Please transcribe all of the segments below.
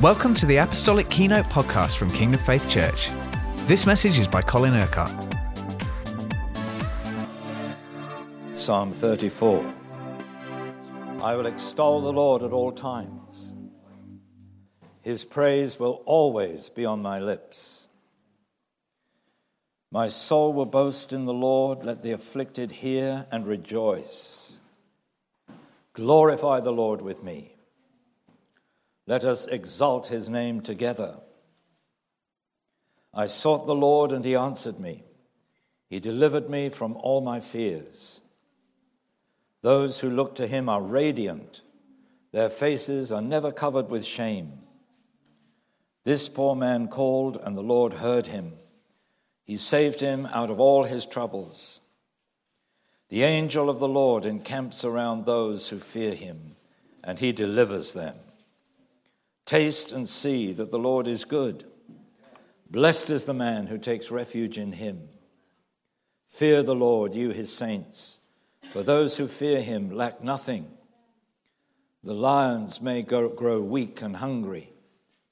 Welcome to the Apostolic Keynote Podcast from Kingdom Faith Church. This message is by Colin Urquhart. Psalm 34. I will extol the Lord at all times. His praise will always be on my lips. My soul will boast in the Lord. Let the afflicted hear and rejoice. Glorify the Lord with me. Let us exalt his name together. I sought the Lord, and he answered me. He delivered me from all my fears. Those who look to him are radiant. Their faces are never covered with shame. This poor man called, and the Lord heard him. He saved him out of all his troubles. The angel of the Lord encamps around those who fear him, and he delivers them. Taste and see that the Lord is good. Blessed is the man who takes refuge in him. Fear the Lord, you his saints, for those who fear him lack nothing. The lions may grow weak and hungry,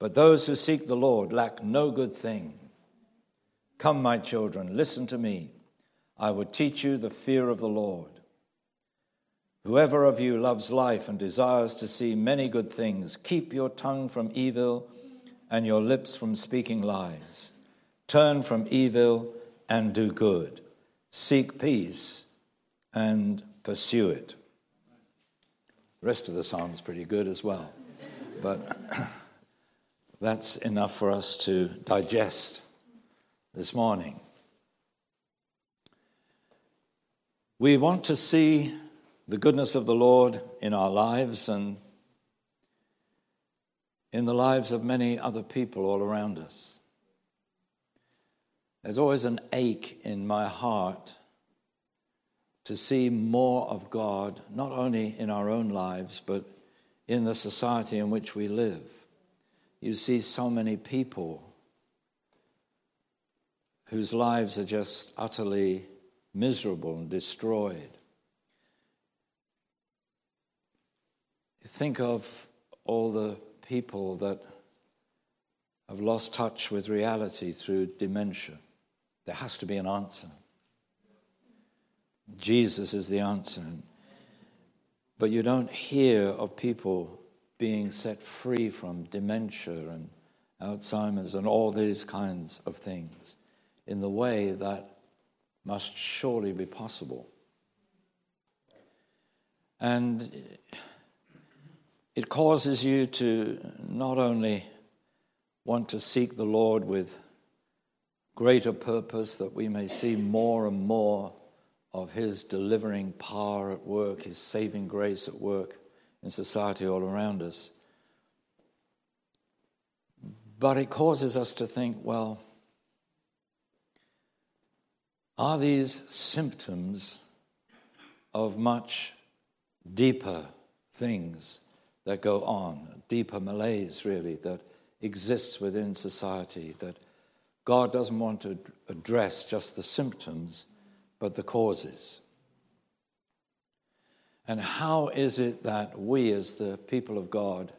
but those who seek the Lord lack no good thing. Come, my children, listen to me. I will teach you the fear of the Lord. Whoever of you loves life and desires to see many good things, keep your tongue from evil and your lips from speaking lies. Turn from evil and do good. Seek peace and pursue it. The rest of the psalm is pretty good as well, but that's enough for us to digest this morning. We want to see the goodness of the Lord in our lives and in the lives of many other people all around us. There's always an ache in my heart to see more of God, not only in our own lives, but in the society in which we live. You see so many people whose lives are just utterly miserable and destroyed. Think of all the people that have lost touch with reality through dementia. There has to be an answer. Jesus is the answer. But you don't hear of people being set free from dementia and Alzheimer's and all these kinds of things in the way that must surely be possible. And it causes you to not only want to seek the Lord with greater purpose, that we may see more and more of his delivering power at work, his saving grace at work in society all around us. But it causes us to think, well, are these symptoms of much deeper things that go on, deeper malaise really that exists within society, that God doesn't want to address just the symptoms but the causes? And how is it that we as the people of God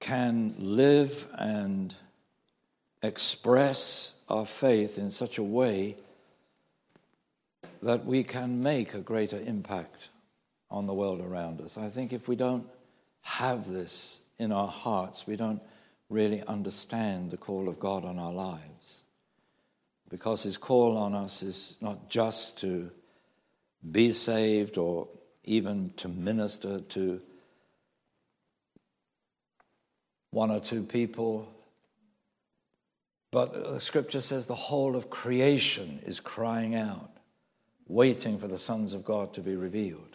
can live and express our faith in such a way that we can make a greater impact on the world around us? I think if we don't have this in our hearts, we don't really understand the call of God on our lives, because his call on us is not just to be saved or even to minister to one or two people, but the scripture says the whole of creation is crying out, waiting for the sons of God to be revealed.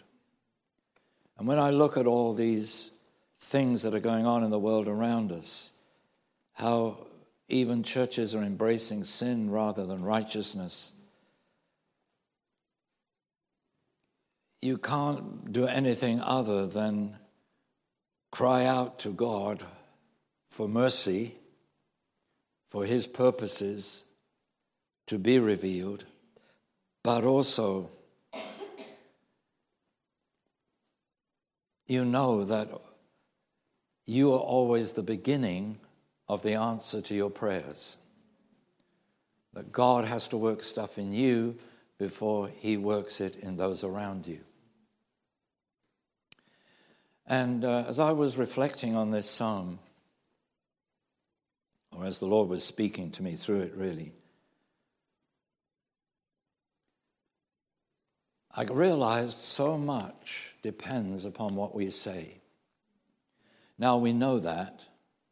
And when I look at all these things that are going on in the world around us, how even churches are embracing sin rather than righteousness, you can't do anything other than cry out to God for mercy, for his purposes to be revealed, but also you know that you are always the beginning of the answer to your prayers. That God has to work stuff in you before he works it in those around you. And as I was reflecting on this psalm, or as the Lord was speaking to me through it really, I realized so much depends upon what we say. Now we know that.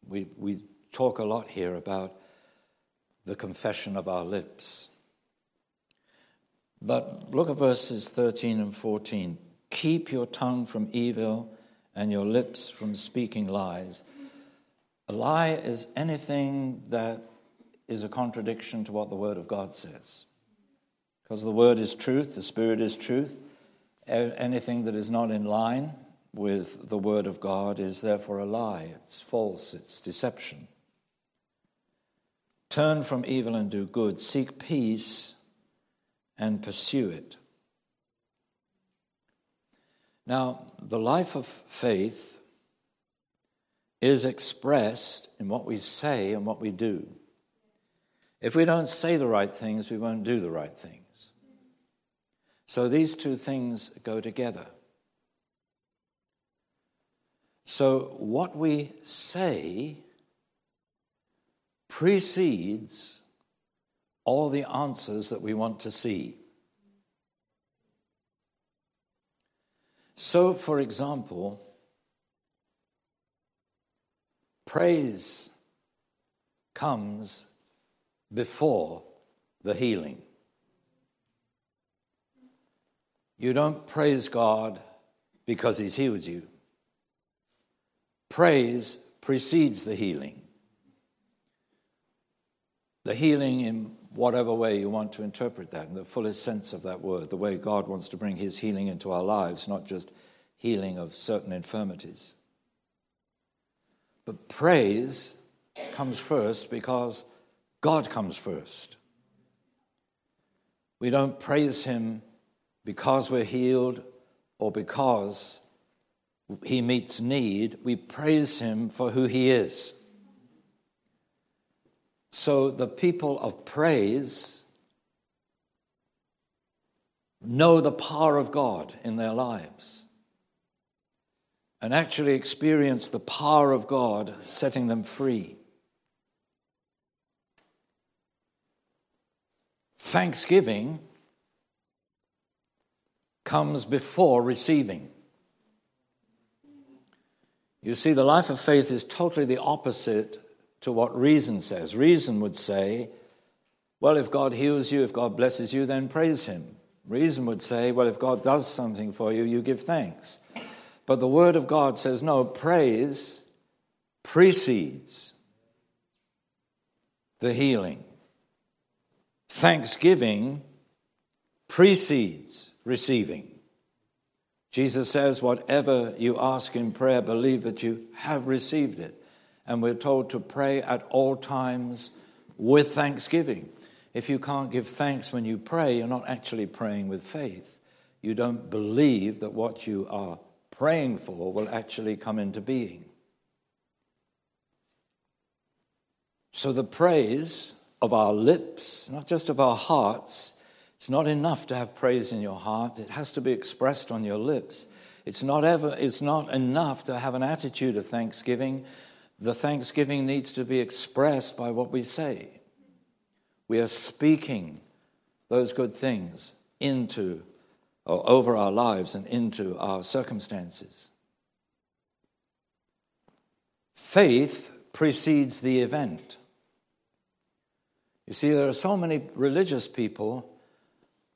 We talk a lot here about the confession of our lips. But look at verses 13 and 14. Keep your tongue from evil and your lips from speaking lies. A lie is anything that is a contradiction to what the Word of God says. Because the Word is truth, the Spirit is truth. Anything that is not in line with the Word of God is therefore a lie. It's false, it's deception. Turn from evil and do good. Seek peace and pursue it. Now, the life of faith is expressed in what we say and what we do. If we don't say the right things, we won't do the right things. So these two things go together. So what we say precedes all the answers that we want to see. So, for example, praise comes before the healing. You don't praise God because he's healed you. Praise precedes the healing. The healing in whatever way you want to interpret that, in the fullest sense of that word, the way God wants to bring his healing into our lives, not just healing of certain infirmities. But praise comes first because God comes first. We don't praise him because we're healed or because he meets need. We praise him for who he is. So the people of praise know the power of God in their lives and actually experience the power of God setting them free. Thanksgiving comes before receiving. You see, the life of faith is totally the opposite to what reason says. Reason would say, well, if God heals you, if God blesses you, then praise him. Reason would say, well, if God does something for you, you give thanks. But the Word of God says, no, praise precedes the healing. Thanksgiving precedes receiving. Jesus says, whatever you ask in prayer, believe that you have received it. And we're told to pray at all times with thanksgiving. If you can't give thanks when you pray, you're not actually praying with faith. You don't believe that what you are praying for will actually come into being. So the praise of our lips, not just of our hearts. It's not enough to have praise in your heart. It has to be expressed on your lips. It's not enough to have an attitude of thanksgiving. The thanksgiving needs to be expressed by what we say. We are speaking those good things into or over our lives and into our circumstances. Faith precedes the event. You see, there are so many religious people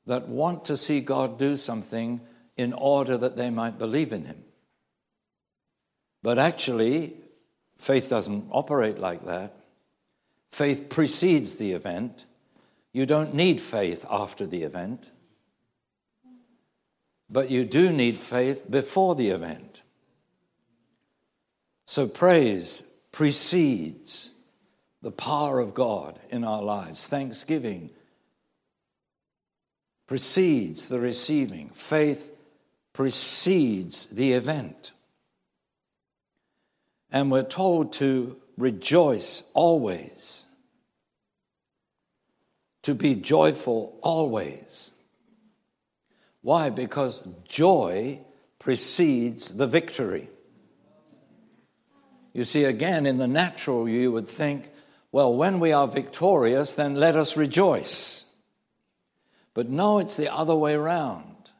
that want to see God do something in order that they might believe in him. But actually, faith doesn't operate like that. Faith precedes the event. You don't need faith after the event, but you do need faith before the event. So praise precedes the power of God in our lives. Thanksgiving precedes the receiving. Faith precedes the event. and we're told to rejoice always, to be joyful always. Why? Because joy precedes the victory. You see, again, in the natural, you would think, well, when we are victorious, then let us rejoice. But no, it's the other way around.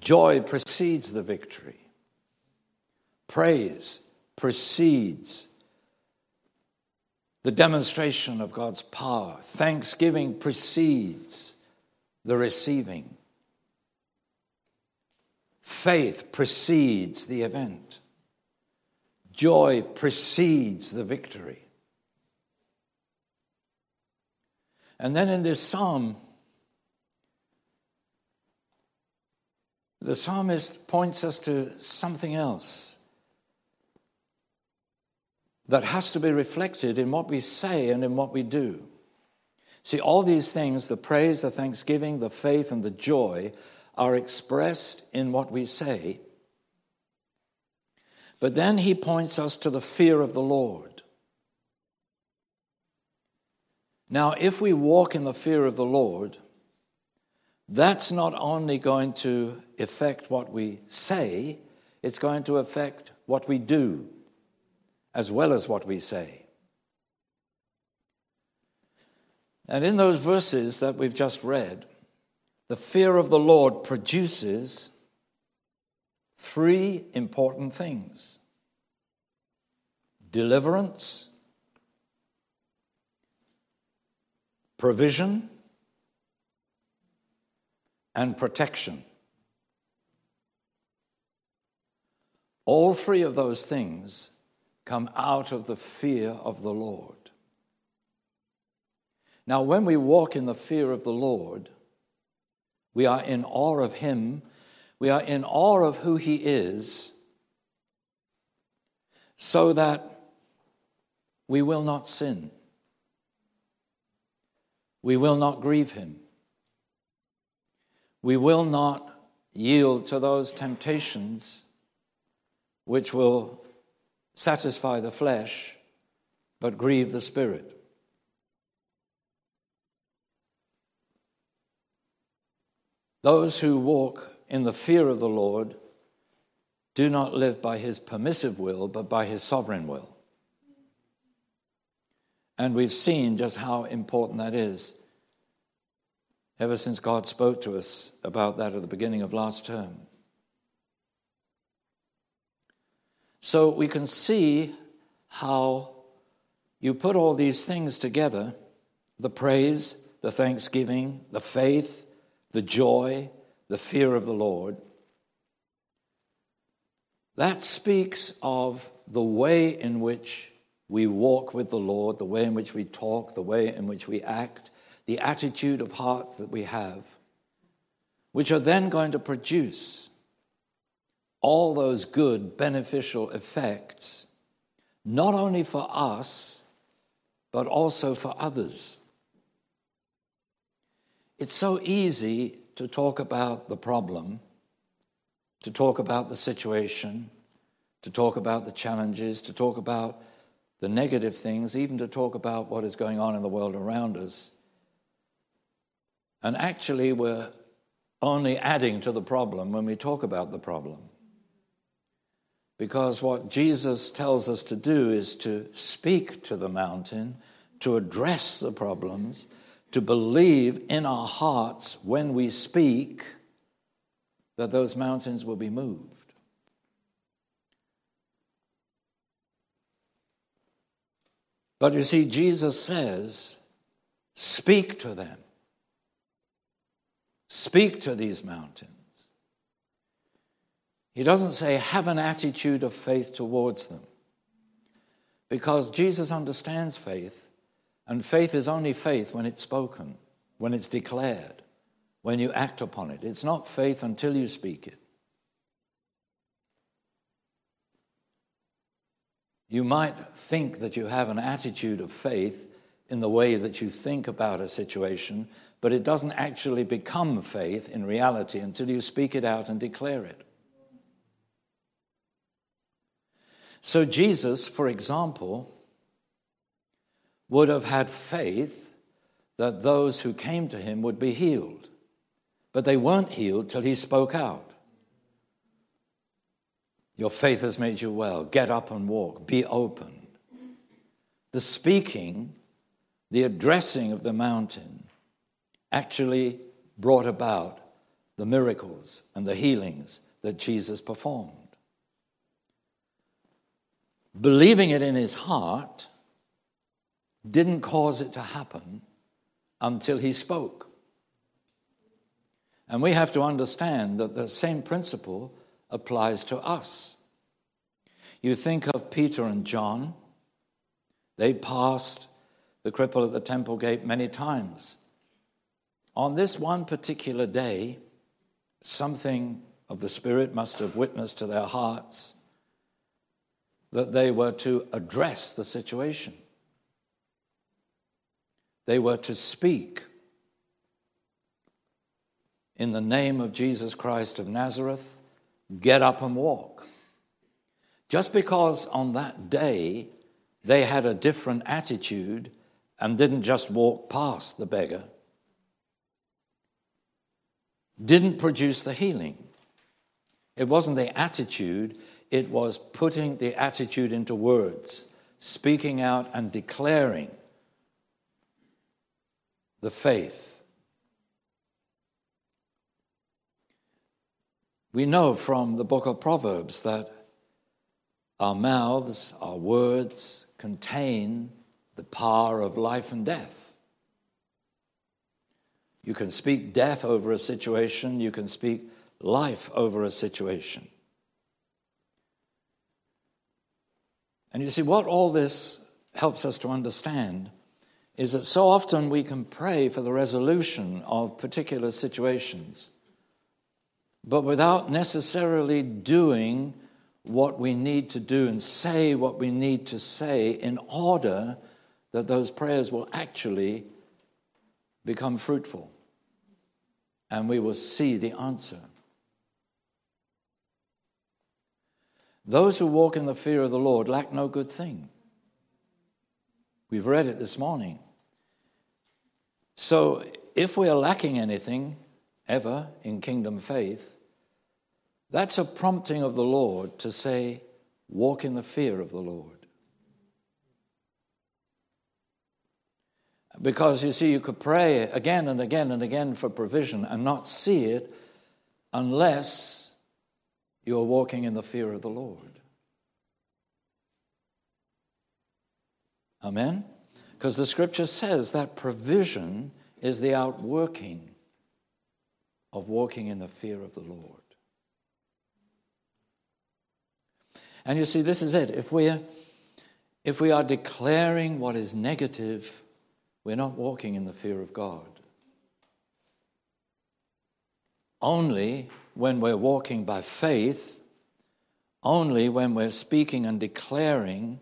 Joy precedes the victory. Praise precedes the demonstration of God's power. Thanksgiving precedes the receiving. Faith precedes the event. Joy precedes the victory. And then in this psalm, the psalmist points us to something else that has to be reflected in what we say and in what we do. See, all these things, the praise, the thanksgiving, the faith, and the joy, are expressed in what we say. But then he points us to the fear of the Lord. Now, if we walk in the fear of the Lord, that's not only going to affect what we say, it's going to affect what we do, as well as what we say. And in those verses that we've just read, the fear of the Lord produces three important things: deliverance, provision, and protection. All three of those things come out of the fear of the Lord. Now, when we walk in the fear of the Lord, we are in awe of Him. We are in awe of who He is, so that we will not sin. We will not grieve Him. We will not yield to those temptations which will satisfy the flesh but grieve the Spirit. Those who walk in the fear of the Lord do not live by His permissive will, but by His sovereign will. And we've seen just how important that is ever since God spoke to us about that at the beginning of last term. So we can see how you put all these things together, the praise, the thanksgiving, the faith, the joy, the fear of the Lord. That speaks of the way in which we walk with the Lord, the way in which we talk, the way in which we act, the attitude of heart that we have, which are then going to produce all those good, beneficial effects, not only for us, but also for others. It's so easy to talk about the problem, to talk about the situation, to talk about the challenges, to talk about the negative things, even to talk about what is going on in the world around us. And actually, we're only adding to the problem when we talk about the problem. Because what Jesus tells us to do is to speak to the mountain, to address the problems, to believe in our hearts when we speak that those mountains will be moved. But you see, Jesus says, speak to them. Speak to these mountains. He doesn't say, have an attitude of faith towards them. Because Jesus understands faith. And faith is only faith when it's spoken, when it's declared, when you act upon it. It's not faith until you speak it. You might think that you have an attitude of faith in the way that you think about a situation, but it doesn't actually become faith in reality until you speak it out and declare it. So Jesus, for example, would have had faith that those who came to him would be healed. But they weren't healed till he spoke out. Your faith has made you well. Get up and walk. Be open. The speaking, the addressing of the mountain actually brought about the miracles and the healings that Jesus performed. Believing it in his heart didn't cause it to happen until he spoke. And we have to understand that the same principle applies to us. You think of Peter and John. They passed the cripple at the temple gate many times. On this one particular day, something of the Spirit must have witnessed to their hearts that they were to address the situation. They were to speak in the name of Jesus Christ of Nazareth, get up and walk. Just because on that day they had a different attitude and didn't just walk past the beggar, didn't produce the healing. It wasn't the attitude, it was putting the attitude into words, speaking out and declaring the faith. We know from the book of Proverbs that our mouths, our words, contain the power of life and death. You can speak death over a situation, you can speak life over a situation. And you see, what all this helps us to understand is that so often we can pray for the resolution of particular situations, but without necessarily doing what we need to do and say what we need to say in order that those prayers will actually become fruitful and we will see the answer. Those who walk in the fear of the Lord lack no good thing. We've read it this morning. So if we are lacking anything ever in Kingdom Faith, that's a prompting of the Lord to say, walk in the fear of the Lord. Because you see, you could pray again and again and again for provision and not see it unless you are walking in the fear of the Lord. Amen? Because the scripture says that provision is the outworking of walking in the fear of the Lord. And you see, this is it. If we are declaring what is negative, we're not walking in the fear of God. Only when we're walking by faith, only when we're speaking and declaring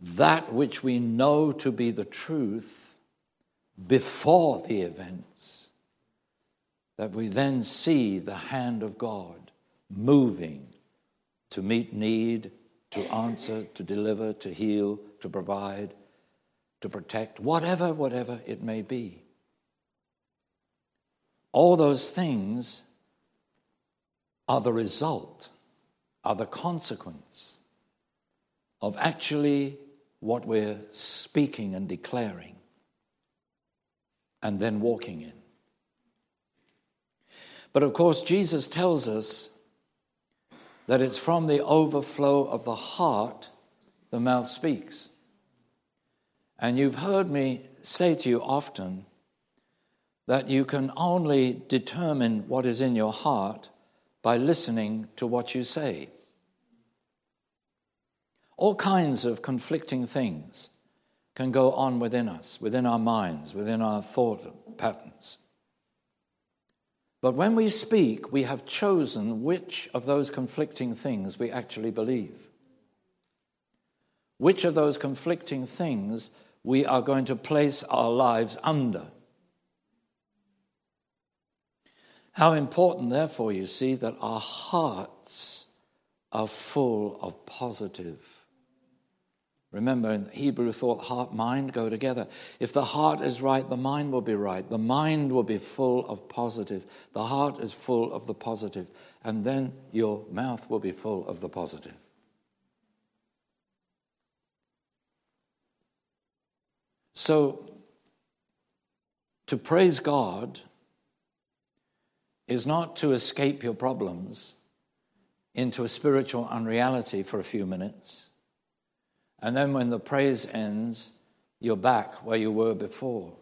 that which we know to be the truth before the events, that we then see the hand of God moving to meet need, to answer, to deliver, to heal, to provide, to protect, whatever it may be. All those things are the result, are the consequence of actually what we're speaking and declaring and then walking in. But of course, Jesus tells us that it's from the overflow of the heart the mouth speaks. And you've heard me say to you often that you can only determine what is in your heart by listening to what you say. All kinds of conflicting things can go on within us, within our minds, within our thought patterns. But when we speak, we have chosen which of those conflicting things we actually believe, which of those conflicting things we are going to place our lives under. How important, therefore, you see, that our hearts are full of positive. Remember, in Hebrew thought, heart, mind go together. If the heart is right, the mind will be right. The mind will be full of positive. The heart is full of the positive. And then your mouth will be full of the positive. So, to praise God is not to escape your problems into a spiritual unreality for a few minutes. And then when the praise ends, you're back where you were before.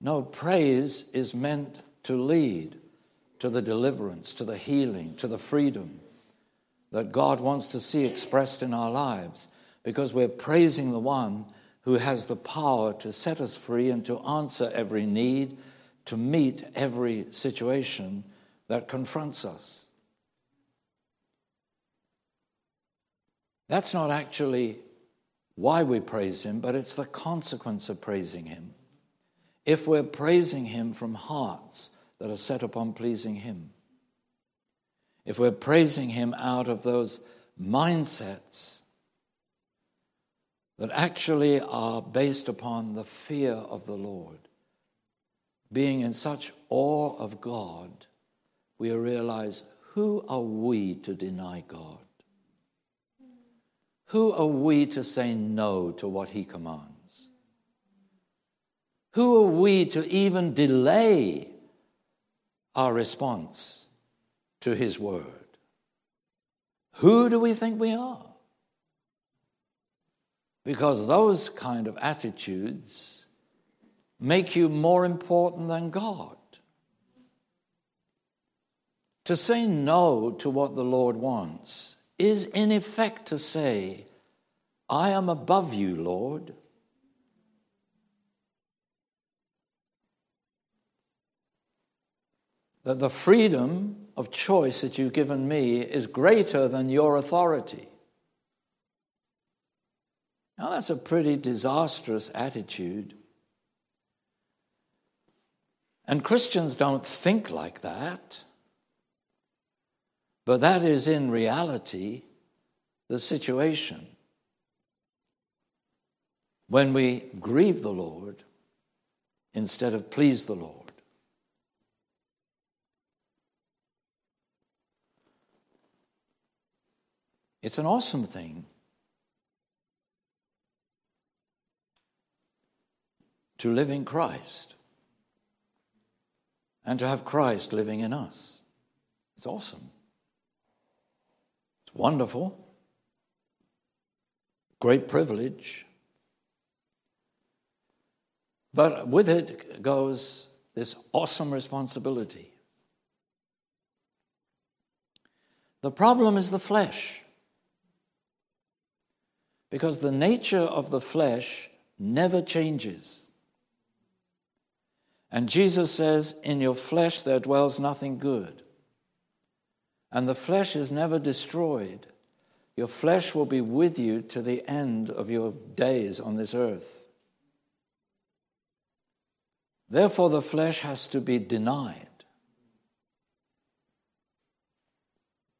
No, praise is meant to lead to the deliverance, to the healing, to the freedom that God wants to see expressed in our lives, because we're praising the one who has the power to set us free and to answer every need, to meet every situation that confronts us. That's not actually why we praise him, but it's the consequence of praising him. If we're praising him from hearts that are set upon pleasing him, if we're praising him out of those mindsets that actually are based upon the fear of the Lord, being in such awe of God, we realize, who are we to deny God? Who are we to say no to what he commands? Who are we to even delay our response to his word? Who do we think we are? Because those kind of attitudes make you more important than God. To say no to what the Lord wants is in effect to say, I am above you, Lord. That the freedom of choice that you've given me is greater than your authority. Now that's a pretty disastrous attitude. And Christians don't think like that. But that is in reality the situation. When we grieve the Lord instead of please the Lord. It's an awesome thing to live in Christ and to have Christ living in us. It's awesome. It's wonderful, great privilege, but with it goes this awesome responsibility. The problem is the flesh, because the nature of the flesh never changes. And Jesus says, in your flesh there dwells nothing good. And the flesh is never destroyed. Your flesh will be with you to the end of your days on this earth. Therefore, the flesh has to be denied.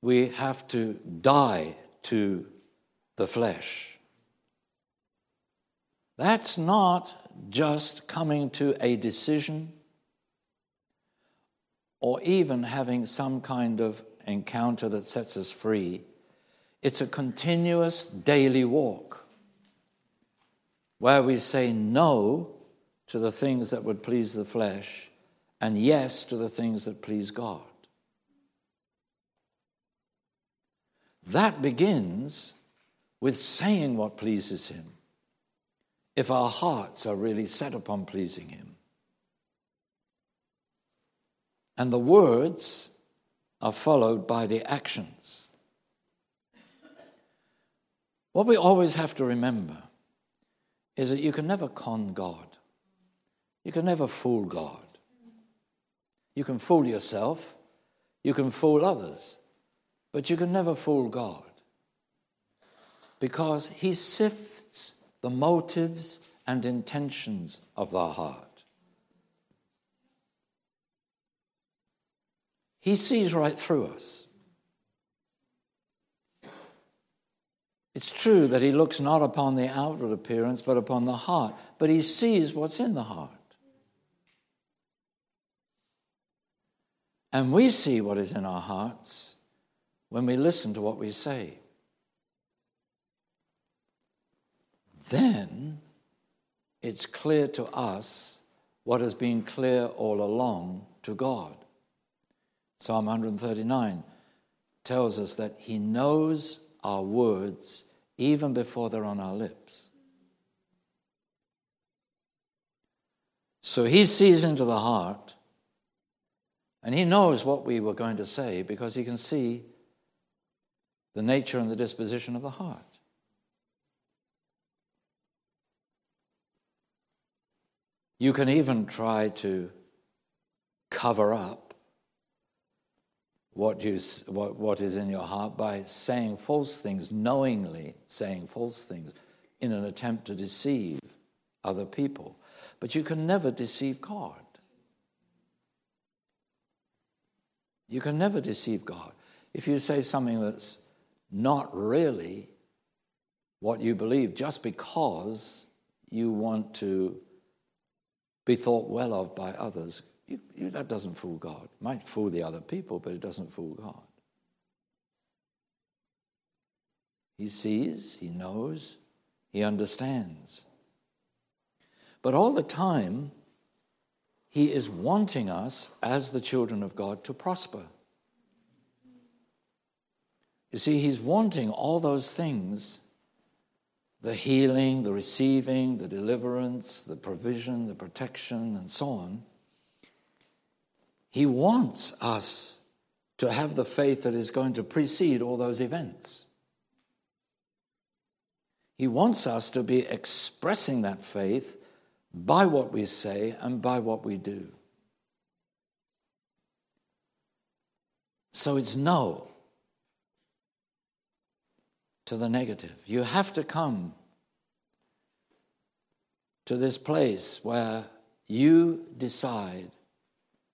We have to die to the flesh. That's not just coming to a decision or even having some kind of encounter that sets us free. It's a continuous daily walk where we say no to the things that would please the flesh and yes to the things that please God. That begins with saying what pleases him, if our hearts are really set upon pleasing him. And the words are followed by the actions. What we always have to remember is that you can never con God. You can never fool God. You can fool yourself, you can fool others, but you can never fool God, because he sifts the motives and intentions of our heart. He sees right through us. It's true that he looks not upon the outward appearance, but upon the heart. But he sees what's in the heart. And we see what is in our hearts when we listen to what we say. Then it's clear to us what has been clear all along to God. Psalm 139 tells us that he knows our words even before they're on our lips. So he sees into the heart, and he knows what we were going to say because he can see the nature and the disposition of the heart. You can even try to cover up what is in your heart by saying false things, knowingly saying false things in an attempt to deceive other people. But you can never deceive God. You can never deceive God. If you say something that's not really what you believe just because you want to be thought well of by others, that doesn't fool God. It might fool the other people, but it doesn't fool God. He sees, he knows, he understands. But all the time, he is wanting us, as the children of God, to prosper. You see, he's wanting all those things: the healing, the receiving, the deliverance, the provision, the protection, and so on. He wants us to have the faith that is going to precede all those events. He wants us to be expressing that faith by what we say and by what we do. So it's no to the negative. You have to come to this place where you decide,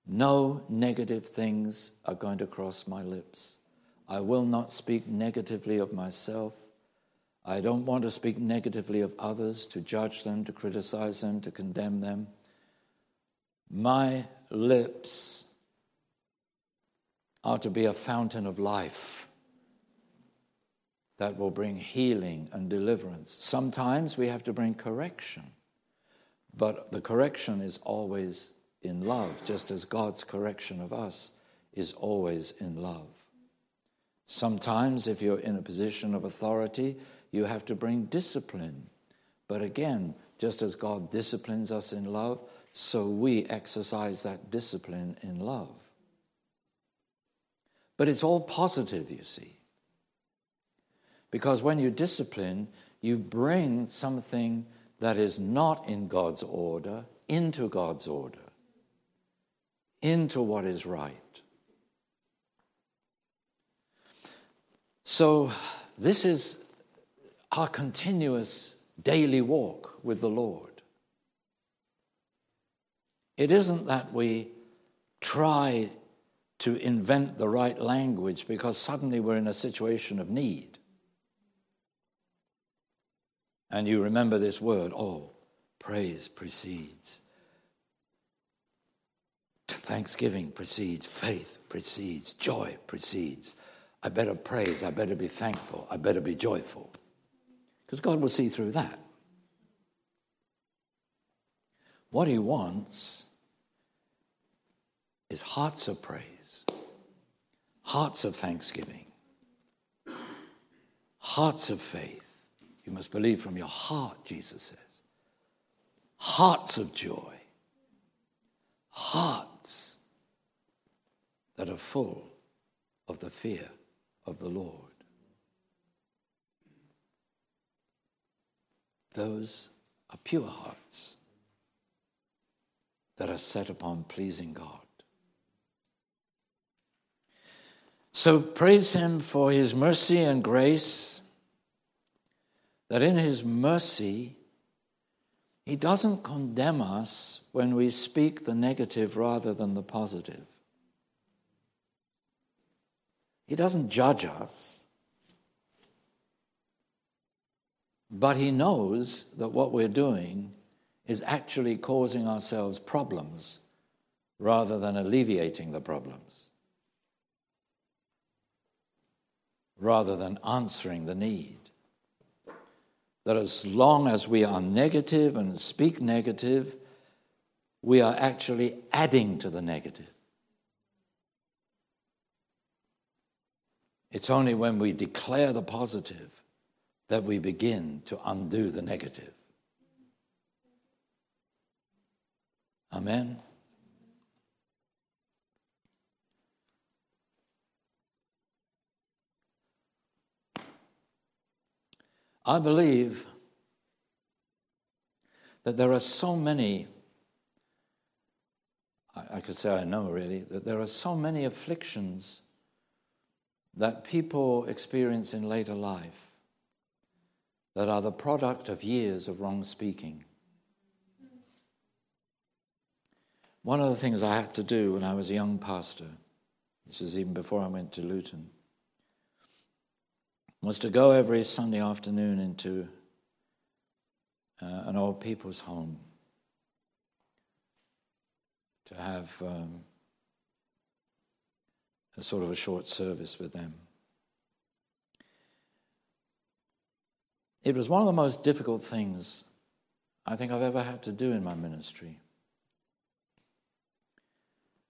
no negative things are going to cross my lips. I will not speak negatively of myself. I don't want to speak negatively of others, to judge them, to criticize them, to condemn them. My lips are to be a fountain of life that will bring healing and deliverance. Sometimes we have to bring correction, but the correction is always in love, just as God's correction of us is always in love. Sometimes, if you're in a position of authority, you have to bring discipline. But again, just as God disciplines us in love, so we exercise that discipline in love. But it's all positive, you see. Because when you discipline, you bring something that is not in God's order into God's order, into what is right. So this is our continuous daily walk with the Lord. It isn't that we try to invent the right language because suddenly we're in a situation of need. And you remember this word, praise precedes. Thanksgiving precedes, faith precedes, joy precedes. I better praise, I better be thankful, I better be joyful. Because God will see through that. What he wants is hearts of praise, hearts of thanksgiving, hearts of faith. You must believe from your heart, Jesus says. Hearts of joy, hearts that are full of the fear of the Lord. Those are pure hearts that are set upon pleasing God. So praise him for his mercy and grace, that in his mercy he doesn't condemn us when we speak the negative rather than the positive. He doesn't judge us. But he knows that what we're doing is actually causing ourselves problems rather than alleviating the problems, rather than answering the need. That as long as we are negative and speak negative, we are actually adding to the negative. It's only when we declare the positive that we begin to undo the negative. Amen. I believe that there are so many, I could say I know really, that there are so many afflictions that people experience in later life that are the product of years of wrong speaking. One of the things I had to do when I was a young pastor, this was even before I went to Luton, was to go every Sunday afternoon into an old people's home to have a sort of a short service with them. It was one of the most difficult things I think I've ever had to do in my ministry,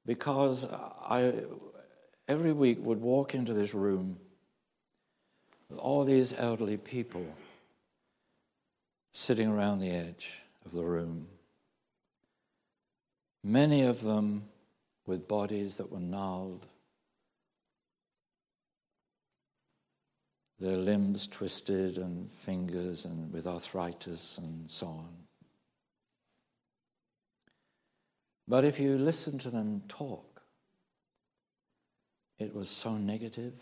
because I every week would walk into this room with all these elderly people sitting around the edge of the room, many of them with bodies that were gnarled, their limbs twisted and fingers and with arthritis and so on. But if you listen to them talk, it was so negative,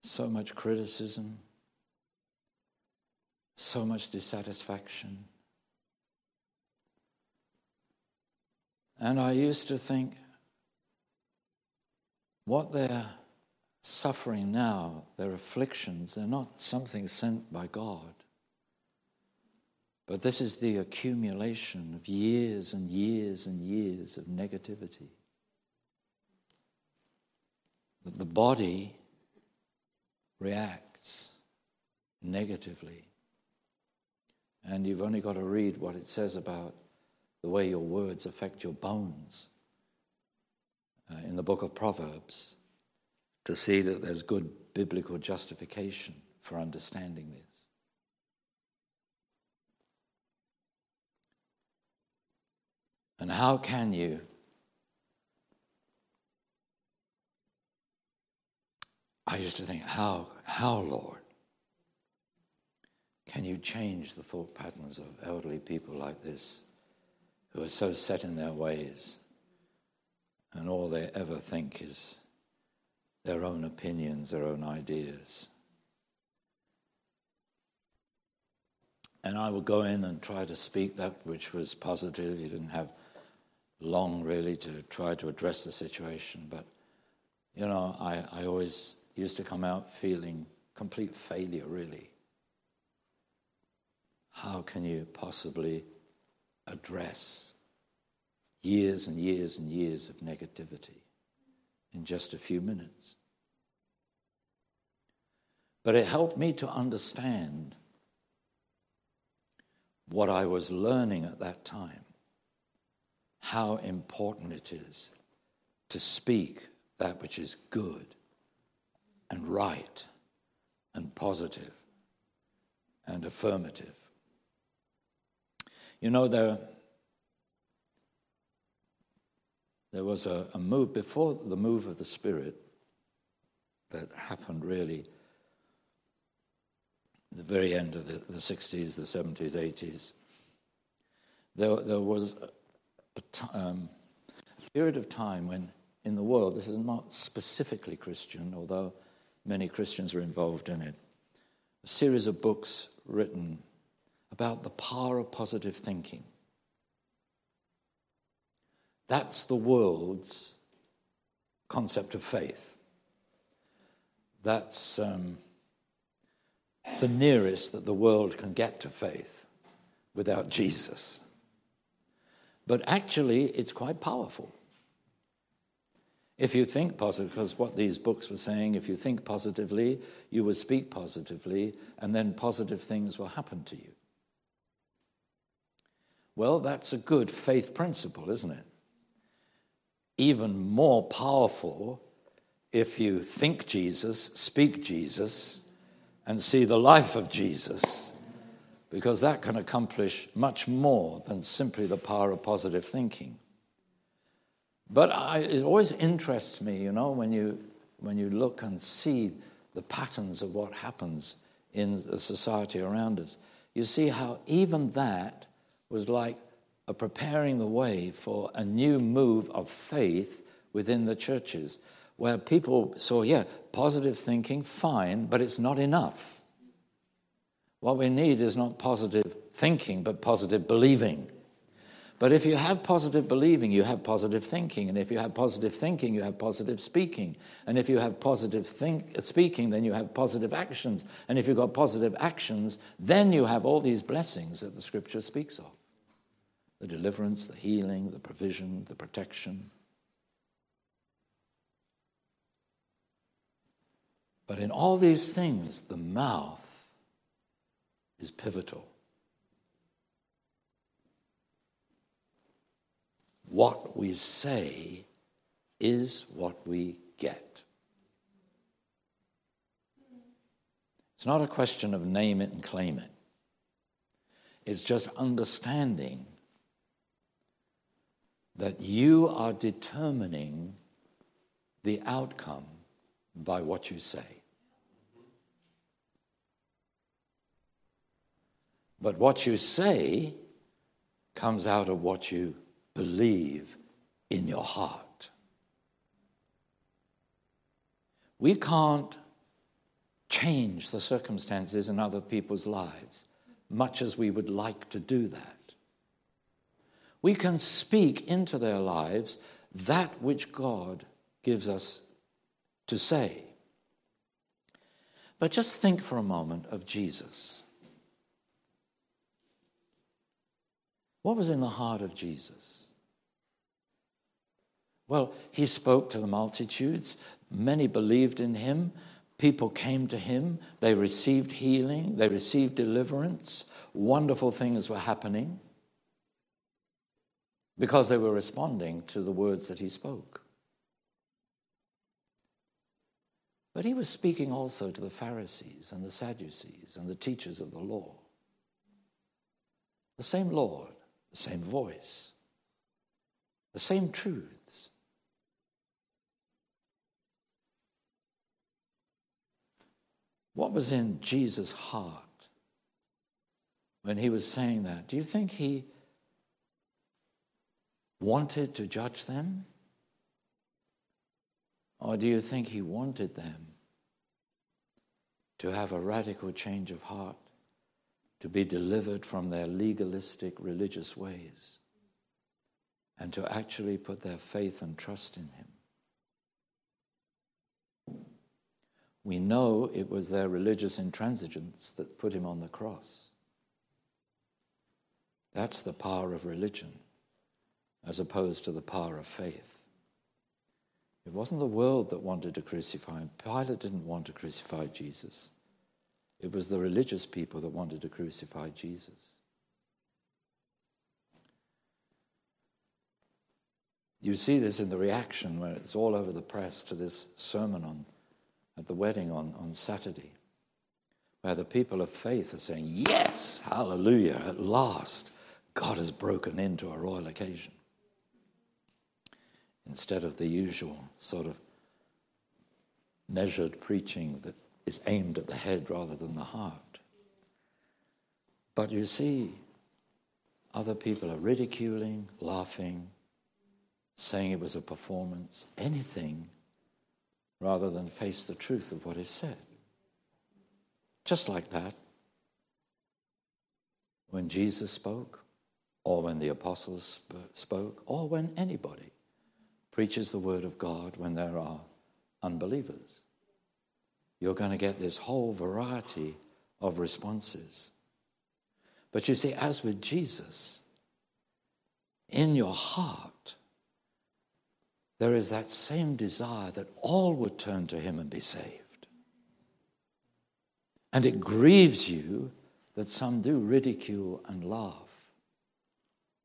so much criticism, so much dissatisfaction. And I used to think, what they're suffering now, their afflictions, they're not something sent by God. But this is the accumulation of years and years and years of negativity. That the body reacts negatively. And you've only got to read what it says about the way your words affect your bones in the book of Proverbs to see that there's good biblical justification for understanding this. And how can you I used to think, how, Lord, can you change the thought patterns of elderly people like this who are so set in their ways and all they ever think is their own opinions, their own ideas? And I would go in and try to speak that which was positive. You didn't have long, really, to try to address the situation, but you know, I always used to come out feeling complete failure, really. How can you possibly address years and years and years of negativity in just a few minutes? But it helped me to understand what I was learning at that time, how important it is to speak that which is good and right and positive and affirmative. You know, there was a move before the move of the Spirit that happened really at the very end of the 60s, the 70s, 80s. There was a period of time when in the world, this is not specifically Christian, although many Christians were involved in it, a series of books written about the power of positive thinking. That's the world's concept of faith. That's the nearest that the world can get to faith without Jesus. But actually, it's quite powerful. If you think positive, because what these books were saying, if you think positively, you will speak positively, and then positive things will happen to you. Well, that's a good faith principle, isn't it? Even more powerful if you think Jesus, speak Jesus, and see the life of Jesus, because that can accomplish much more than simply the power of positive thinking. But it always interests me, you know, when you look and see the patterns of what happens in the society around us, you see how even that was like a preparing the way for a new move of faith within the churches, where people saw, yeah, positive thinking, fine, but it's not enough. What we need is not positive thinking, but positive believing. But if you have positive believing, you have positive thinking. And if you have positive thinking, you have positive speaking. And if you have positive speaking, then you have positive actions. And if you've got positive actions, then you have all these blessings that the Scripture speaks of. The deliverance, the healing, the provision, the protection. But in all these things, the mouth is pivotal. What we say is what we get. It's not a question of name it and claim it. It's just understanding that you are determining the outcome by what you say. But what you say comes out of what you believe in your heart. We can't change the circumstances in other people's lives, much as we would like to do that. We can speak into their lives that which God gives us to say. But just think for a moment of Jesus. What was in the heart of Jesus? Well, he spoke to the multitudes. Many believed in him. People came to him. They received healing. They received deliverance. Wonderful things were happening, because they were responding to the words that he spoke. But he was speaking also to the Pharisees and the Sadducees and the teachers of the law. The same Lord, the same voice, the same truths. What was in Jesus' heart when he was saying that? Do you think he wanted to judge them? Or do you think he wanted them to have a radical change of heart, to be delivered from their legalistic religious ways, and to actually put their faith and trust in him? We know it was their religious intransigence that put him on the cross. That's the power of religion, as opposed to the power of faith. It wasn't the world that wanted to crucify him. Pilate didn't want to crucify Jesus. It was the religious people that wanted to crucify Jesus. You see this in the reaction where it's all over the press to this sermon at the wedding on Saturday, where the people of faith are saying, yes, hallelujah, at last, God has broken into a royal occasion, instead of the usual sort of measured preaching that is aimed at the head rather than the heart. But you see, other people are ridiculing, laughing, saying it was a performance, anything, rather than face the truth of what is said. Just like that, when Jesus spoke, or when the apostles spoke, or when anybody preaches the word of God when there are unbelievers, you're going to get this whole variety of responses. But you see, as with Jesus, in your heart, there is that same desire that all would turn to him and be saved. And it grieves you that some do ridicule and laugh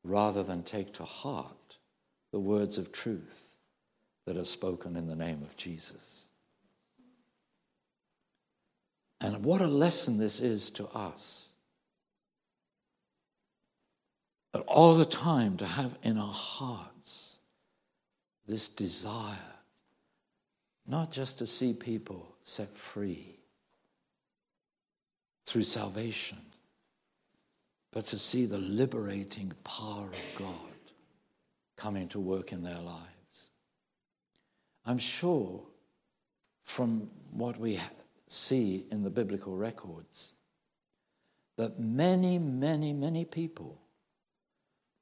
rather than take to heart the words of truth that are spoken in the name of Jesus. And what a lesson this is to us. But all the time to have in our hearts this desire, not just to see people set free through salvation, but to see the liberating power of God coming to work in their lives. I'm sure from what we see in the biblical records that many, many, many people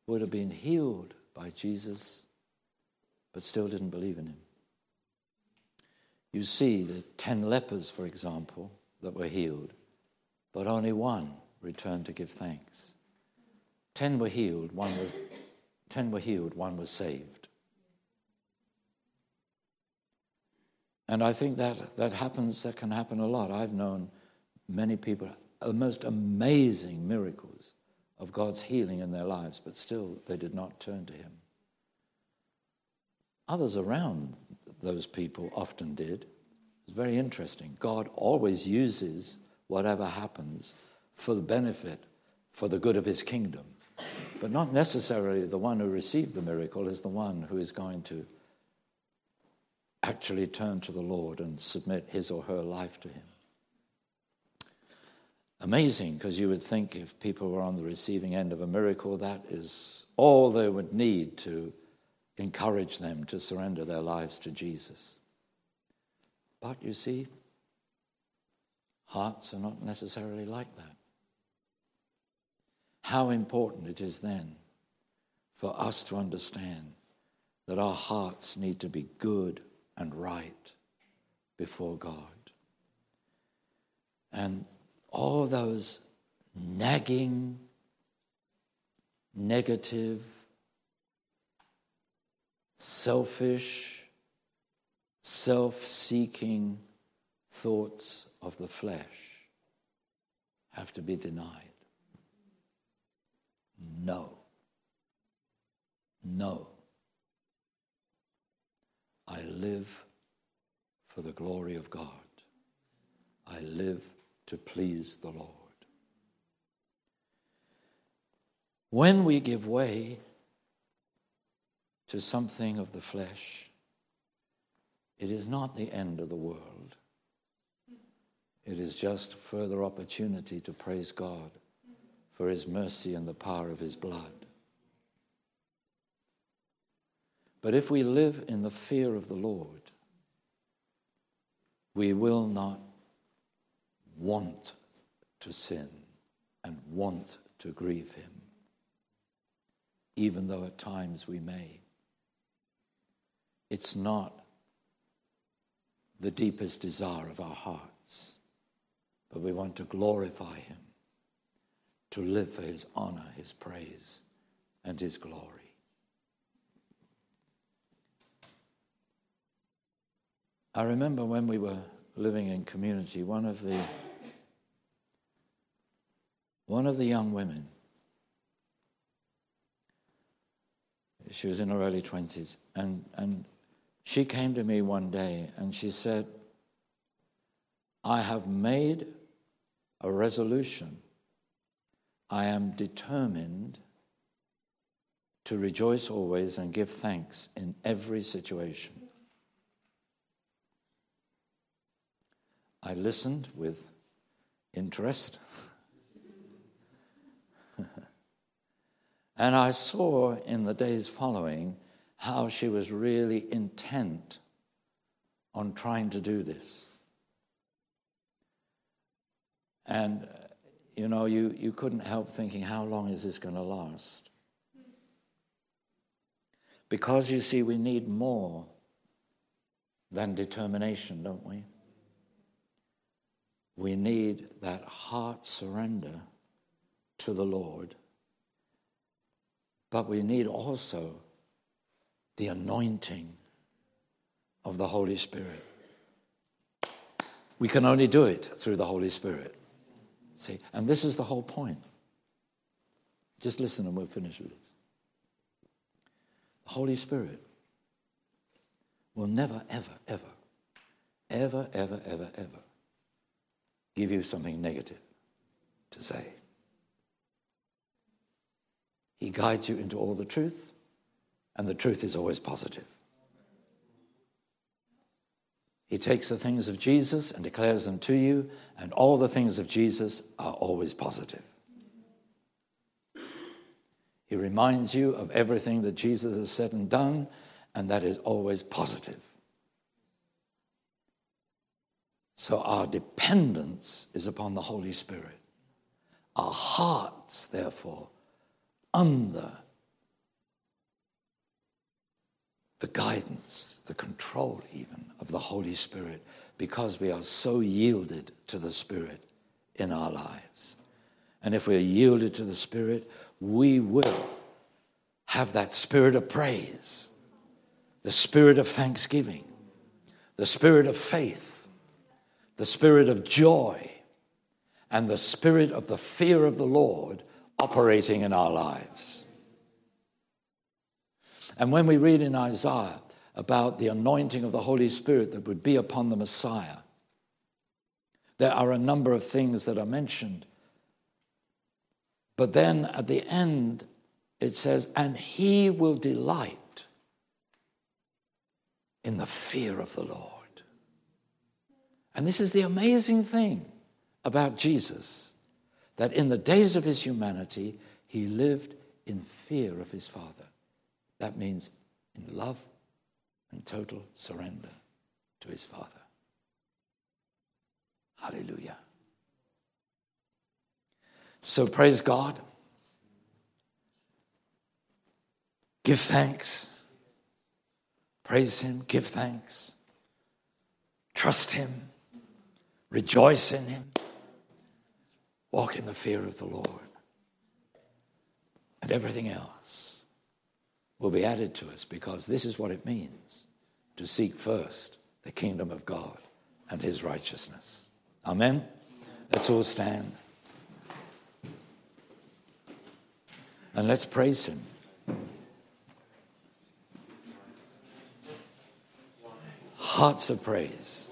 would have been healed by Jesus but still didn't believe in him. You see the 10 lepers, for example, that were healed, but only one returned to give thanks. 10 were healed, one was saved. And I think that can happen a lot. I've known many people, most amazing miracles of God's healing in their lives, but still they did not turn to him. Others around those people often did. It's very interesting. God always uses whatever happens for the benefit, for the good of his kingdom. But not necessarily the one who received the miracle is the one who is going to actually turn to the Lord and submit his or her life to him. Amazing, because you would think if people were on the receiving end of a miracle, that is all they would need to encourage them to surrender their lives to Jesus. But you see, hearts are not necessarily like that. How important it is then for us to understand that our hearts need to be good and right before God. And all those nagging, negative, selfish, self-seeking thoughts of the flesh have to be denied. No. I live for the glory of God. I live to please the Lord. When we give way to something of the flesh, it is not the end of the world. It is just further opportunity to praise God for his mercy and the power of his blood. But if we live in the fear of the Lord, we will not want to sin and want to grieve him, even though at times we may. It's not the deepest desire of our hearts, but we want to glorify him, to live for his honor, his praise, and his glory. I remember when we were living in community, one of the young women, she was in her early 20s, and she came to me one day and she said, I have made a resolution. I am determined to rejoice always and give thanks in every situation. I listened with interest. And I saw in the days following how she was really intent on trying to do this. And, you couldn't help thinking, how long is this going to last? Because, you see, we need more than determination, don't we? We need that heart surrender to the Lord. But we need also the anointing of the Holy Spirit. We can only do it through the Holy Spirit. See, and this is the whole point. Just listen and we'll finish with this. The Holy Spirit will never, ever give you something negative to say. He guides you into all the truth, and the truth is always positive. He takes the things of Jesus and declares them to you, and all the things of Jesus are always positive. He reminds you of everything that Jesus has said and done, and that is always positive. So our dependence is upon the Holy Spirit. Our hearts, therefore, under the guidance, the control even, of the Holy Spirit, because we are so yielded to the Spirit in our lives. And if we are yielded to the Spirit, we will have that spirit of praise, the spirit of thanksgiving, the spirit of faith, the spirit of joy, and the spirit of the fear of the Lord operating in our lives. And when we read in Isaiah about the anointing of the Holy Spirit that would be upon the Messiah, there are a number of things that are mentioned. But then at the end, it says, and he will delight in the fear of the Lord. And this is the amazing thing about Jesus, that in the days of his humanity, he lived in fear of his Father. That means in love and total surrender to his Father. Hallelujah. So praise God. Give thanks. Praise him. Give thanks. Trust him. Rejoice in him. Walk in the fear of the Lord. And everything else will be added to us, because this is what it means to seek first the kingdom of God and his righteousness. Amen? Let's all stand. And let's praise him. Hearts of praise.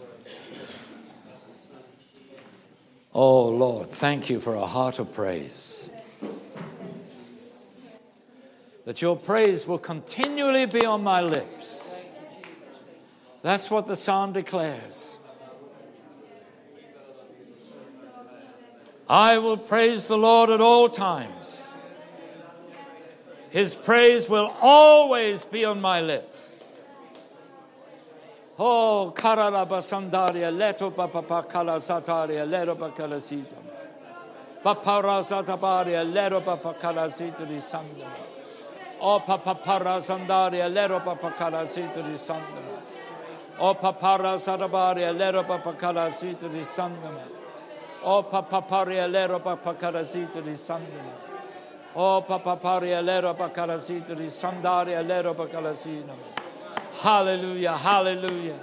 Oh, Lord, thank you for a heart of praise. That your praise will continually be on my lips. That's what the psalm declares. I will praise the Lord at all times. His praise will always be on my lips. Oh, karalaba sandaria, leto papapa kala sataria, leto bakala sita. Papara satabaria, leto papakala sita di sandaria. O papara sandaria, lero papakala sita di sandama. O papara sadabaria, lero papakala sita di sandama. O papaparia, lero papakala sita di sandama. O papaparia, lero papakala sita di sandaria, lero papakala sita. Hallelujah, hallelujah.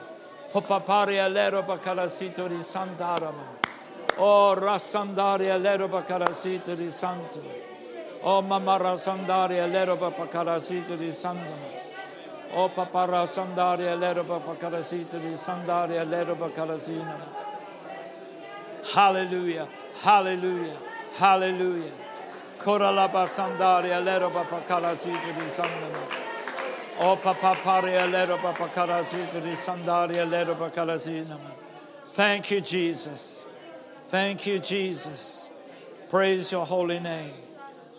Papaparia, lero papakala sita di sandarama. O rasandaria, lero papakala sita di santama. O mamara sandaria leroba pakarasita di sandama. O papara sandaria leroba pakarasita di sandaria leroba karasina. Hallelujah, hallelujah, hallelujah. Koralaba sandaria leroba pakarasita di sandama. O papaparia leroba pakarasita di sandaria leroba karasina. Thank you, Jesus. Thank you, Jesus. Praise your holy name.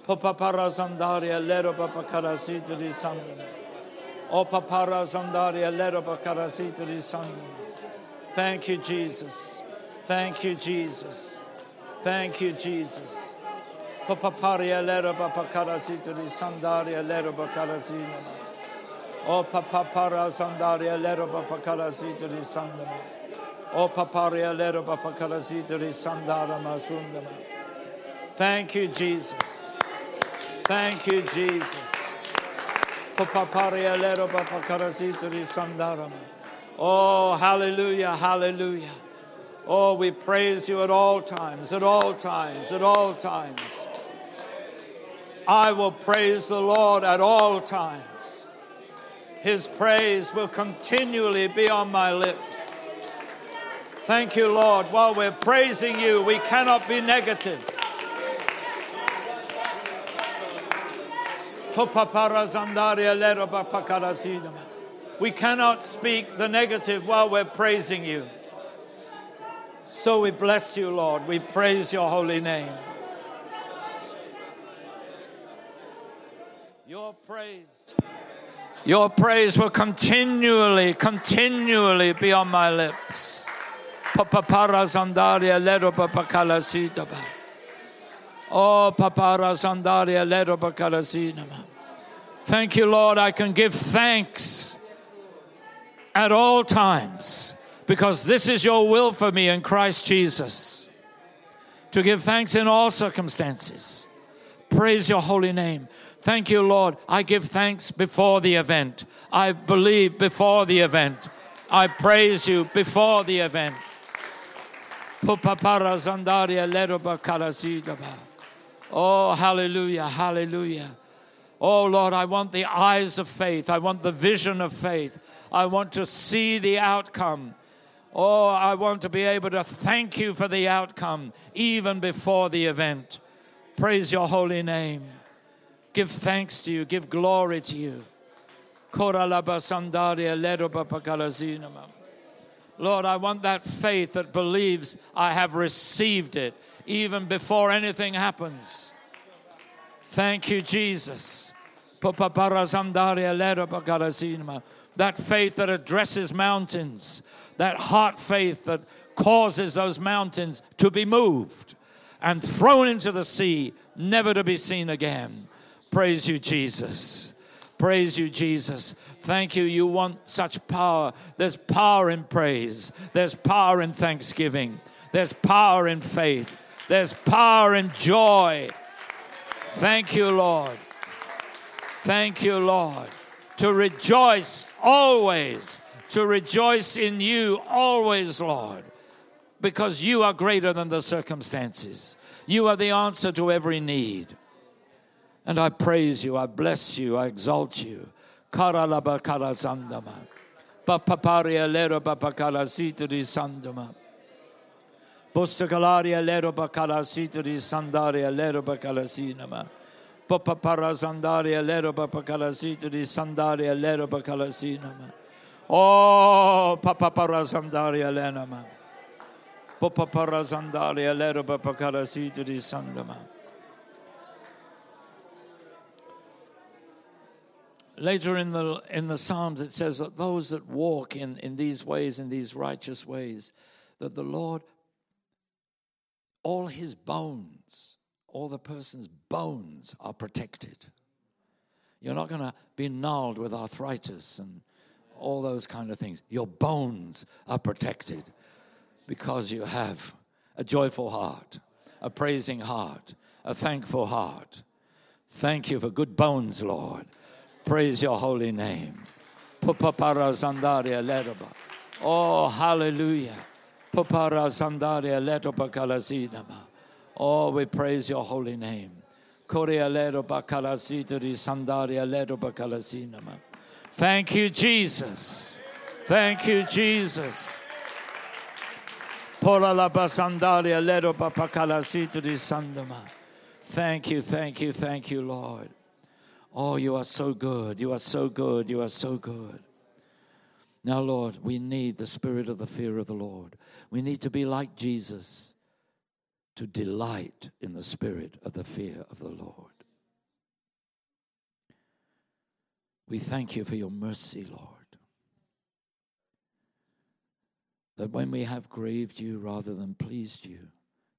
Papara sandaria leroba pakarasita di sandama. O papara sandaria leroba pakarasita di sandama. Thank you, Jesus. Thank you, Jesus. Thank you, Jesus. Papaparia leroba pakarasita di sandaria leroba karasina. O papara sandaria leroba pakarasita di sandama. Thank you, Jesus. Thank you, Jesus. Oh, hallelujah, hallelujah. Oh, we praise you at all times, at all times, at all times. I will praise the Lord at all times. His praise will continually be on my lips. Thank you, Lord. While we're praising you, we cannot be negative. We cannot speak the negative while we're praising you. So we bless you, Lord. We praise your holy name. Your praise will continually be on my lips. Oh, thank you, Lord. I can give thanks at all times because this is your will for me in Christ Jesus, to give thanks in all circumstances. Praise your holy name. Thank you, Lord. I give thanks before the event. I believe before the event. I praise you before the event. Oh, hallelujah, hallelujah. Oh, Lord, I want the eyes of faith. I want the vision of faith. I want to see the outcome. Oh, I want to be able to thank you for the outcome, even before the event. Praise your holy name. Give thanks to you. Give glory to you. Lord, I want that faith that believes I have received it, even before anything happens. Thank you, Jesus. That faith that addresses mountains, that heart faith that causes those mountains to be moved and thrown into the sea, never to be seen again. Praise you, Jesus. Praise you, Jesus. Thank you. You want such power. There's power in praise. There's power in thanksgiving. There's power in faith. There's power in joy. Thank you, Lord. Thank you, Lord. To rejoice always. To rejoice in you always, Lord. Because you are greater than the circumstances. You are the answer to every need. And I praise you. I bless you. I exalt you. Oh, Papa Parazandaria Lenama. Papa Parazandaria Leroba Pacarasito di Sandama. Later in the Psalms, it says that those that walk in these ways, in these righteous ways, that the Lord, all his bones, all the person's bones are protected. You're not going to be gnarled with arthritis and all those kind of things. Your bones are protected because you have a joyful heart, a praising heart, a thankful heart. Thank you for good bones, Lord. Praise your holy name. Oh, hallelujah. Oh, we praise your holy name. Thank you, Jesus. Thank you, Jesus. Thank you, thank you, thank you, Lord. Oh, you are so good. You are so good. You are so good. Now, Lord, we need the spirit of the fear of the Lord. We need to be like Jesus, to delight in the spirit of the fear of the Lord. We thank you for your mercy, Lord, that when we have grieved you rather than pleased you,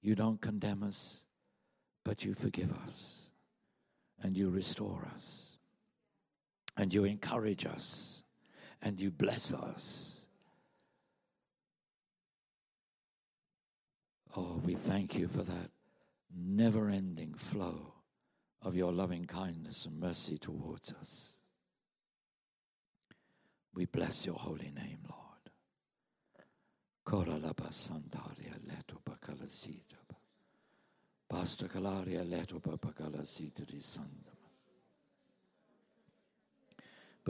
you don't condemn us, but you forgive us. And you restore us, and you encourage us, and you bless us. Oh, we thank you for that never-ending flow of your loving kindness and mercy towards us. We bless your holy name, Lord. But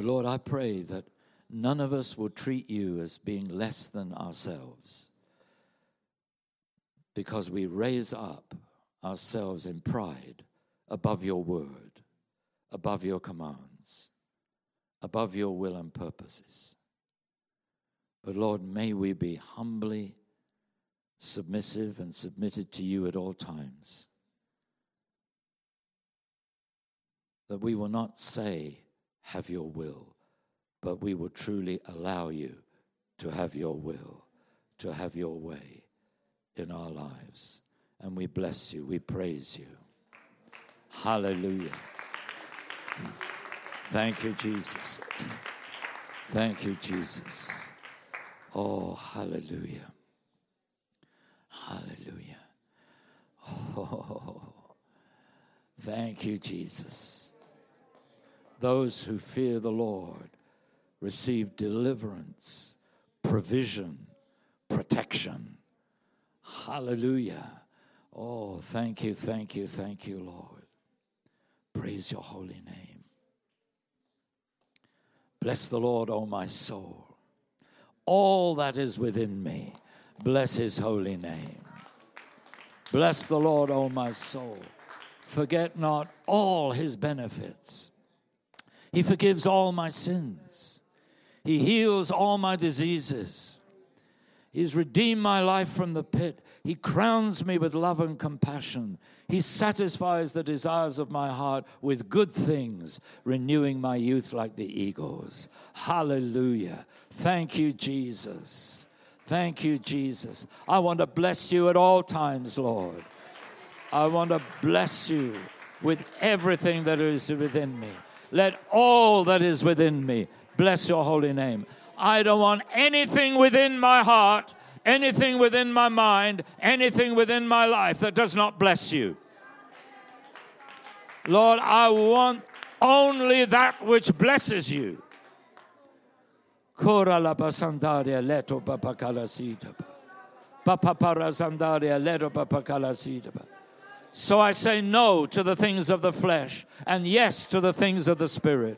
Lord, I pray that none of us will treat you as being less than ourselves, because we raise up ourselves in pride above your word, above your commands, above your will and purposes. But Lord, may we be humbly submissive and submitted to you at all times, that we will not say, have your will, but we will truly allow you to have your will, to have your way in our lives. And we bless you, we praise you. Hallelujah. Thank you, Jesus. Thank you, Jesus. Oh, hallelujah. Hallelujah. Oh, thank you, Jesus. Those who fear the Lord receive deliverance, provision, protection. Hallelujah. Oh, thank you, thank you, thank you, Lord. Praise your holy name. Bless the Lord, O my soul. All that is within me, bless his holy name. Bless the Lord, O my soul. Forget not all his benefits. He forgives all my sins. He heals all my diseases. He's redeemed my life from the pit. He crowns me with love and compassion. He satisfies the desires of my heart with good things, renewing my youth like the eagles. Hallelujah. Thank you, Jesus. Thank you, Jesus. I want to bless you at all times, Lord. I want to bless you with everything that is within me. Let all that is within me bless your holy name. I don't want anything within my heart, anything within my mind, anything within my life that does not bless you. Lord, I want only that which blesses you. So I say no to the things of the flesh and yes to the things of the Spirit.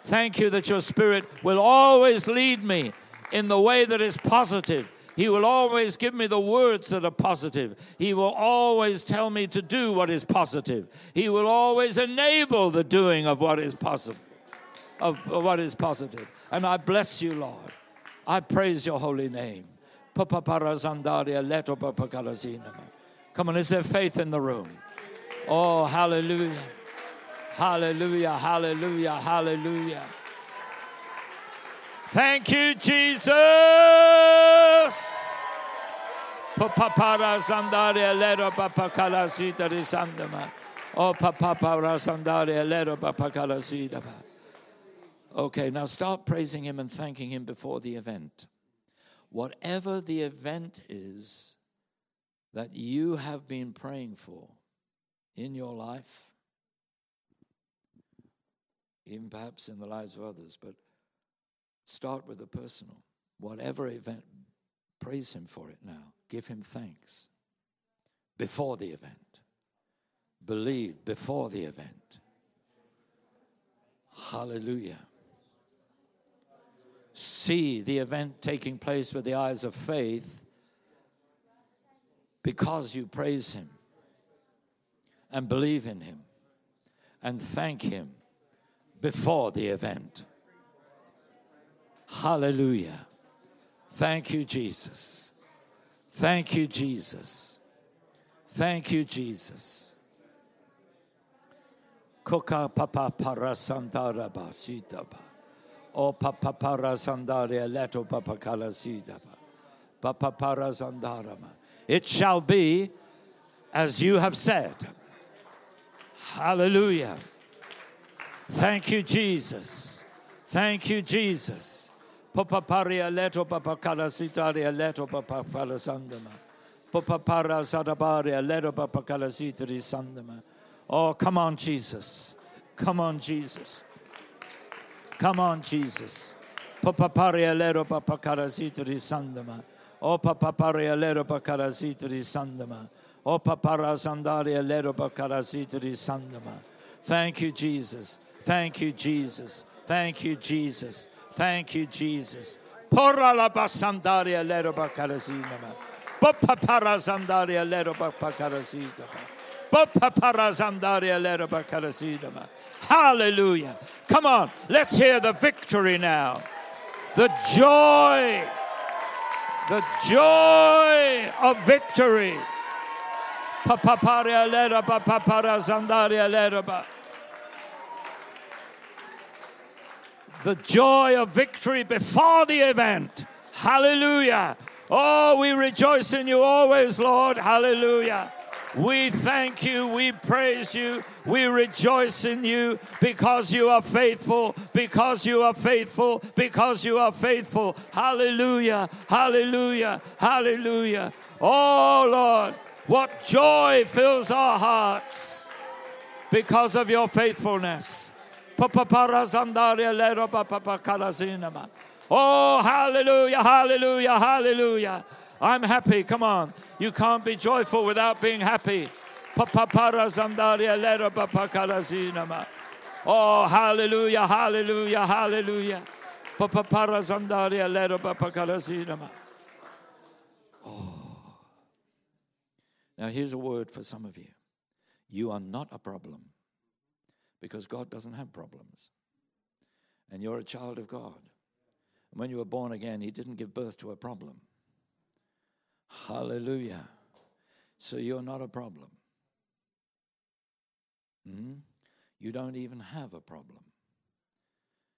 Thank you that your Spirit will always lead me in the way that is positive. He will always give me the words that are positive. He will always tell me to do what is positive. He will always enable the doing of what is possible, of what is positive. And I bless you, Lord. I praise your holy name. Come on, is there faith in the room? Oh, hallelujah. Hallelujah, hallelujah, hallelujah. Thank you, Jesus. Okay, now start praising him and thanking him before the event. Whatever the event is that you have been praying for in your life, even perhaps in the lives of others, but start with the personal. Whatever event, praise him for it now. Give him thanks before the event. Believe before the event. Hallelujah. See the event taking place with the eyes of faith because you praise him and believe in him and thank him before the event. Hallelujah. Thank you, Jesus. Thank you, Jesus. Thank you, Jesus. Koka papa para sandara basitaba. O papa para sandare leto papa kalasidaba. Papa para sandarama. It shall be as you have said. Hallelujah. Thank you, Jesus. Thank you, Jesus. Papa paria leto papa calasitaria leto papa palasandama. Oh, come on, Jesus. Come on, Jesus. Come on, Jesus. Oh, thank you, Jesus. Thank you, Jesus. Thank you, Jesus. Thank you, Jesus. Porra la basandaria lero bacarazina. Popa parazandaria lero bacarazina. Popa parazandaria lero bacarazina. Hallelujah. Come on, let's hear the victory now. The joy of victory. Papa paria lera papa parazandaria lera. The joy of victory before the event. Hallelujah. Oh, we rejoice in you always, Lord. Hallelujah. We thank you. We praise you. We rejoice in you because you are faithful, because you are faithful, because you are faithful. Hallelujah. Hallelujah. Hallelujah. Oh, Lord, what joy fills our hearts because of your faithfulness. Oh, hallelujah, hallelujah, hallelujah. I'm happy, come on. You can't be joyful without being happy. Oh, hallelujah, hallelujah, hallelujah. Oh. Now here's a word for some of you. You are not a problem. Because God doesn't have problems. And you're a child of God. And when you were born again, he didn't give birth to a problem. Hallelujah. So you're not a problem. You don't even have a problem.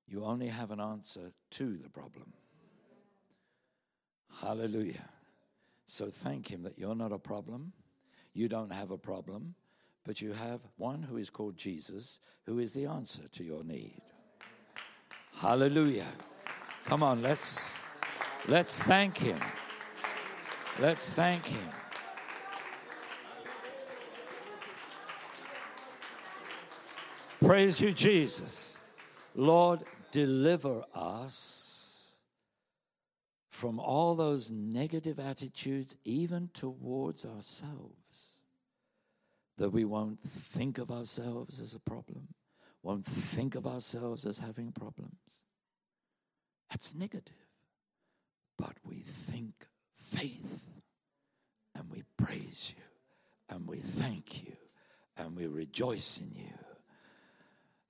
You only have an answer to the problem. Hallelujah. So thank him that you're not a problem. You don't have a problem. But you have one who is called Jesus, who is the answer to your need. Hallelujah. Come on, let's thank him. Let's thank him. Praise you, Jesus. Lord, deliver us from all those negative attitudes, even towards ourselves. That we won't think of ourselves as a problem, won't think of ourselves as having problems. That's negative. But we think faith, and we praise you, and we thank you, and we rejoice in you.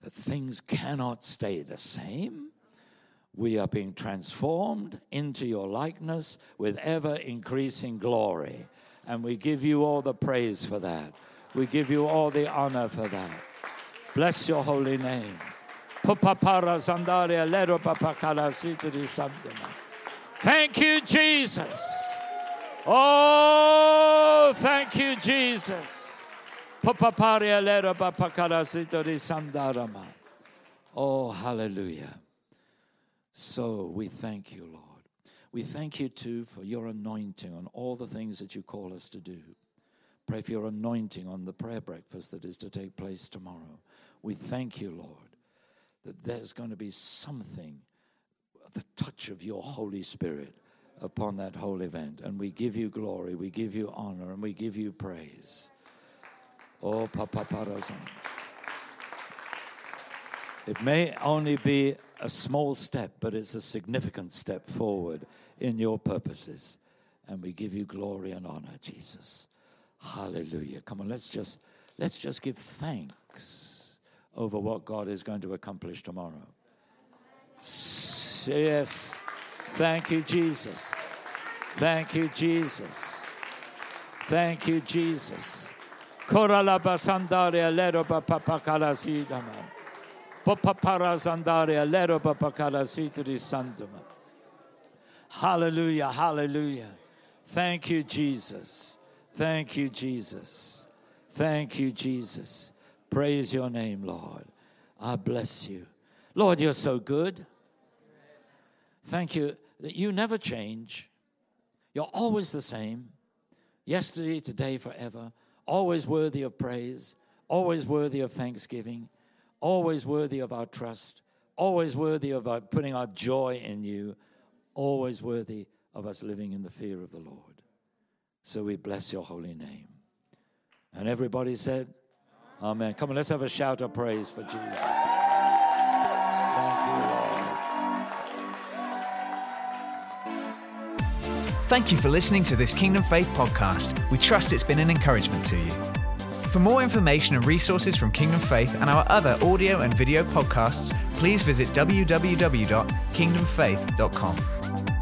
That things cannot stay the same. We are being transformed into your likeness with ever-increasing glory. And we give you all the praise for that. We give you all the honor for that. Bless your holy name. Thank you, Jesus. Oh, thank you, Jesus. Oh, hallelujah. So we thank you, Lord. We thank you, too, for your anointing on all the things that you call us to do. Pray for your anointing on the prayer breakfast that is to take place tomorrow. We thank you, Lord, that there's going to be something, the touch of your Holy Spirit upon that whole event. And we give you glory, we give you honor, and we give you praise. Oh, Papa Parazan. It may only be a small step, but it's a significant step forward in your purposes. And we give you glory and honor, Jesus. Hallelujah. Come on, let's just give thanks over what God is going to accomplish tomorrow. Yes. Thank you, Jesus. Thank you, Jesus. Thank you, Jesus. Hallelujah, hallelujah. Thank you, Jesus. Thank you, Jesus. Thank you, Jesus. Praise your name, Lord. I bless you. Lord, you're so good. Thank you that you never change. You're always the same. yesterday, today, forever, always worthy of praise, always worthy of thanksgiving, always worthy of our trust, always worthy of our putting our joy in you, always worthy of us living in the fear of the Lord. So we bless your holy name. And everybody said, Amen. Come on, let's have a shout of praise for Jesus. Thank you, Lord. Thank you for listening to this Kingdom Faith podcast. We trust it's been an encouragement to you. For more information and resources from Kingdom Faith and our other audio and video podcasts, please visit www.kingdomfaith.com.